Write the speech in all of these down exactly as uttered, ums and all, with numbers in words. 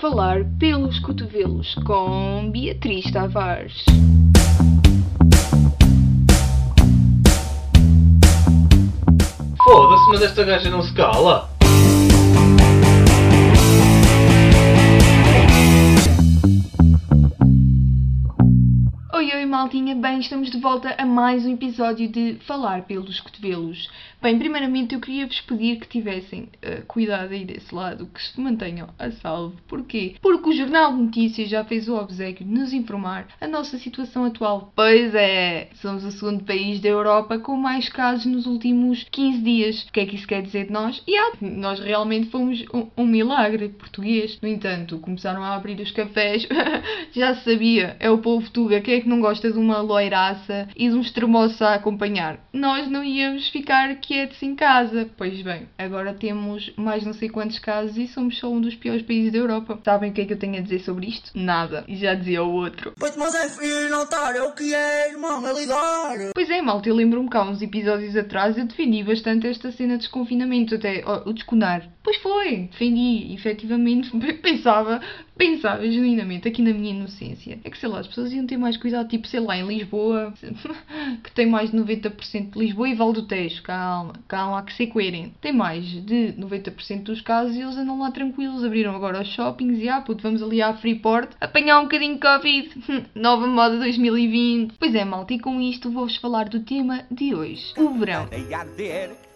Falar pelos cotovelos com Beatriz Tavares. Foda-se, mas esta gaja não se cala. Oi, oi, maltinha. Bem, estamos de volta a mais um episódio de Falar pelos Cotovelos. Bem, primeiramente eu queria vos pedir que tivessem uh, cuidado aí desse lado, que se mantenham a salvo. Porquê? Porque o Jornal de Notícias já fez o obséquio de nos informar a nossa situação atual. Pois é, somos o segundo país da Europa com mais casos nos últimos quinze dias. O que é que isso quer dizer de nós? E ah, nós realmente fomos um, um milagre português. No entanto, começaram a abrir os cafés. Já se sabia, é o povo tuga que é que não gosta de uma loiraça e de uns tremoços a acompanhar. Nós não íamos ficar quietos em casa. Pois bem, agora temos mais não sei quantos casos e somos só um dos piores países da Europa. Sabem o que é que eu tenho a dizer sobre isto? Nada. E já dizia o outro. Pois, mas é filho, não tá, é o que é, irmão, é ligar. Pois é, malta, eu lembro-me cá, uns episódios atrás, eu defendi bastante esta cena de desconfinamento, até oh, o desconar. Pois foi, defendi, efetivamente, pensava, pensava genuinamente, aqui na minha inocência. É que, sei lá, as pessoas iam ter mais cuidado. Tipo, sei lá, em Lisboa, que tem mais de noventa por cento de Lisboa e Val do Tejo, calma, calma, há que ser coerente. Tem mais de noventa por cento dos casos e eles andam lá tranquilos, abriram agora os shoppings e ah, puto, vamos ali à Freeport apanhar um bocadinho de Covid, nova moda dois mil e vinte. Pois é, malta, e com isto vou-vos falar do tema de hoje, o verão.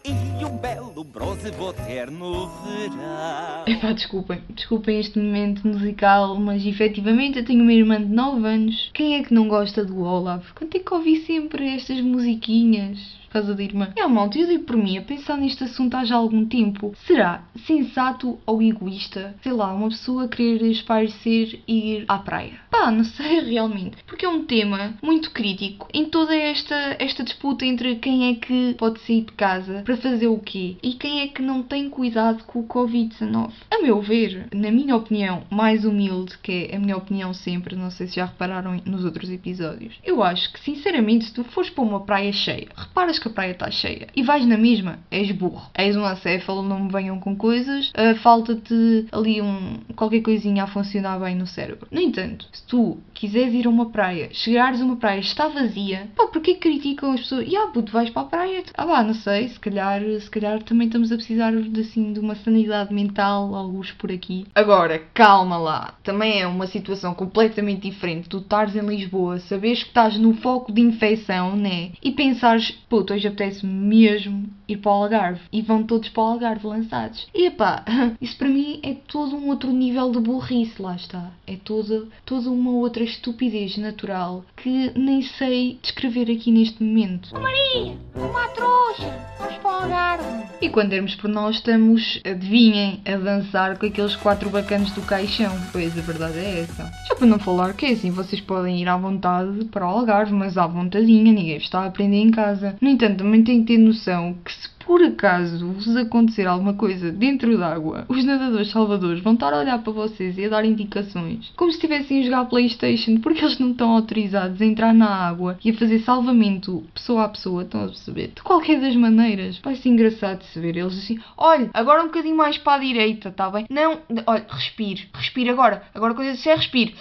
E um belo bronze vou ter no verão. Epá, desculpem, desculpem este momento musical, mas efetivamente eu tenho uma irmã de nove anos. Quem é que não gosta do Olaf? Quanto é que ouvi sempre estas musiquinhas? Casa da irmã. É, malta, eu dei por mim a pensar neste assunto há já algum tempo. Será sensato ou egoísta? Sei lá, uma pessoa querer espairecer e ir à praia. Pá, não sei realmente. Porque é um tema muito crítico em toda esta, esta disputa entre quem é que pode sair de casa para fazer o quê e quem é que não tem cuidado com o covid dezenove. A meu ver, na minha opinião, mais humilde, que é a minha opinião sempre, não sei se já repararam nos outros episódios, eu acho que, sinceramente, se tu fores para uma praia cheia, reparas que a praia está cheia e vais na mesma, és burro, és um acéfalo, não me venham com coisas, uh, falta-te ali um, qualquer coisinha a funcionar bem no cérebro. No entanto, se tu quiseres ir a uma praia, chegares a uma praia está vazia, pá, porquê criticam as pessoas? E ah, puto, vais para a praia? Ah pá, não sei, se calhar, se calhar também estamos a precisar de, assim, de uma sanidade mental, alguns por aqui. Agora, calma lá, também é uma situação completamente diferente, tu estares em Lisboa, saberes que estás no foco de infecção, né? E pensares, puto, hoje apetece mesmo ir para o Algarve e vão todos para o Algarve lançados. E epá, isso para mim é todo um outro nível de burrice, lá está. É toda, toda uma outra estupidez natural que nem sei descrever aqui neste momento. Oh, Maria, uma trouxa, vamos para o Algarve. E quando éramos por nós estamos, adivinhem, a dançar com aqueles quatro bacanos do caixão. Pois a verdade é essa. Já para não falar que é assim, vocês podem ir à vontade para o Algarve, mas à vontadinha, ninguém está a aprender em casa. No entanto, também tem que ter noção que se por acaso vos acontecer alguma coisa dentro d'água, os nadadores salvadores vão estar a olhar para vocês e a dar indicações, como se estivessem a jogar PlayStation, porque eles não estão autorizados a entrar na água e a fazer salvamento pessoa a pessoa, estão a perceber? De qualquer das maneiras, vai ser engraçado de se ver eles assim, olha, agora um bocadinho mais para a direita, está bem? Não, olha, respire, respire agora, agora quando eu disser respire.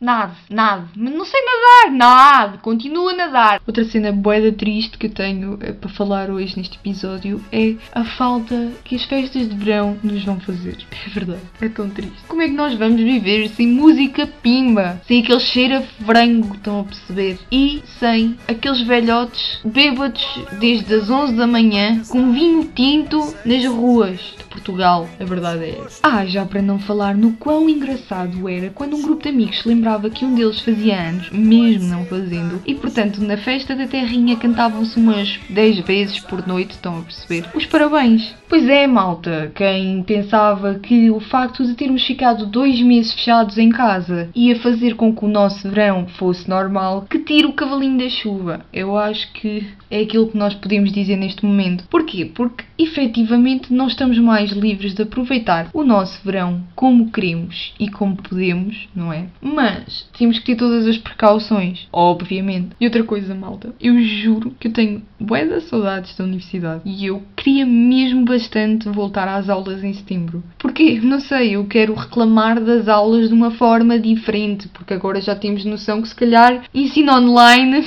Nada, nada, mas não sei nadar, nada, continua a nadar. Outra cena bué triste que eu tenho para falar hoje neste episódio é a falta que as festas de verão nos vão fazer. É verdade, é tão triste. Como é que nós vamos viver sem música pimba, sem aquele cheiro a frango, estão a perceber? E sem aqueles velhotes bêbados desde as onze da manhã com vinho tinto nas ruas de Portugal, a verdade é essa. Ah, já para não falar no quão engraçado era quando um grupo de amigos se lembrava que um deles fazia anos, mesmo não fazendo, e portanto na festa da terrinha cantavam-se umas dez vezes por noite, estão a perceber? Os parabéns! Pois é, malta, quem pensava que o facto de termos ficado dois meses fechados em casa ia fazer com que o nosso verão fosse normal, que tire o cavalinho da chuva. Eu acho que é aquilo que nós podemos dizer neste momento. Porquê? Porque efetivamente não estamos mais livres de aproveitar o nosso verão como queremos e como podemos, não é? Mas mas tínhamos que ter todas as precauções, obviamente. E outra coisa, malta, eu juro que eu tenho bué das saudades da universidade e eu queria mesmo bastante voltar às aulas em setembro. Porquê? Não sei, eu quero reclamar das aulas de uma forma diferente, porque agora já temos noção que se calhar ensino online...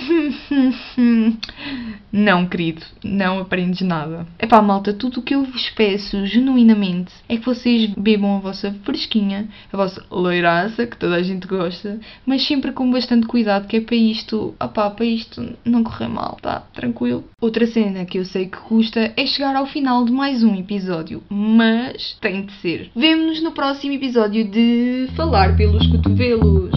Não, querido, não aprendes nada. Epá, malta, tudo o que eu vos peço genuinamente é que vocês bebam a vossa fresquinha, a vossa leiraça, que toda a gente gosta, mas sempre com bastante cuidado, que é para isto, opá, para isto não correr mal, tá? Tranquilo. Outra cena que eu sei que custa é chegar ao final de mais um episódio, mas tem de ser. Vemo-nos no próximo episódio de Falar pelos Cotovelos.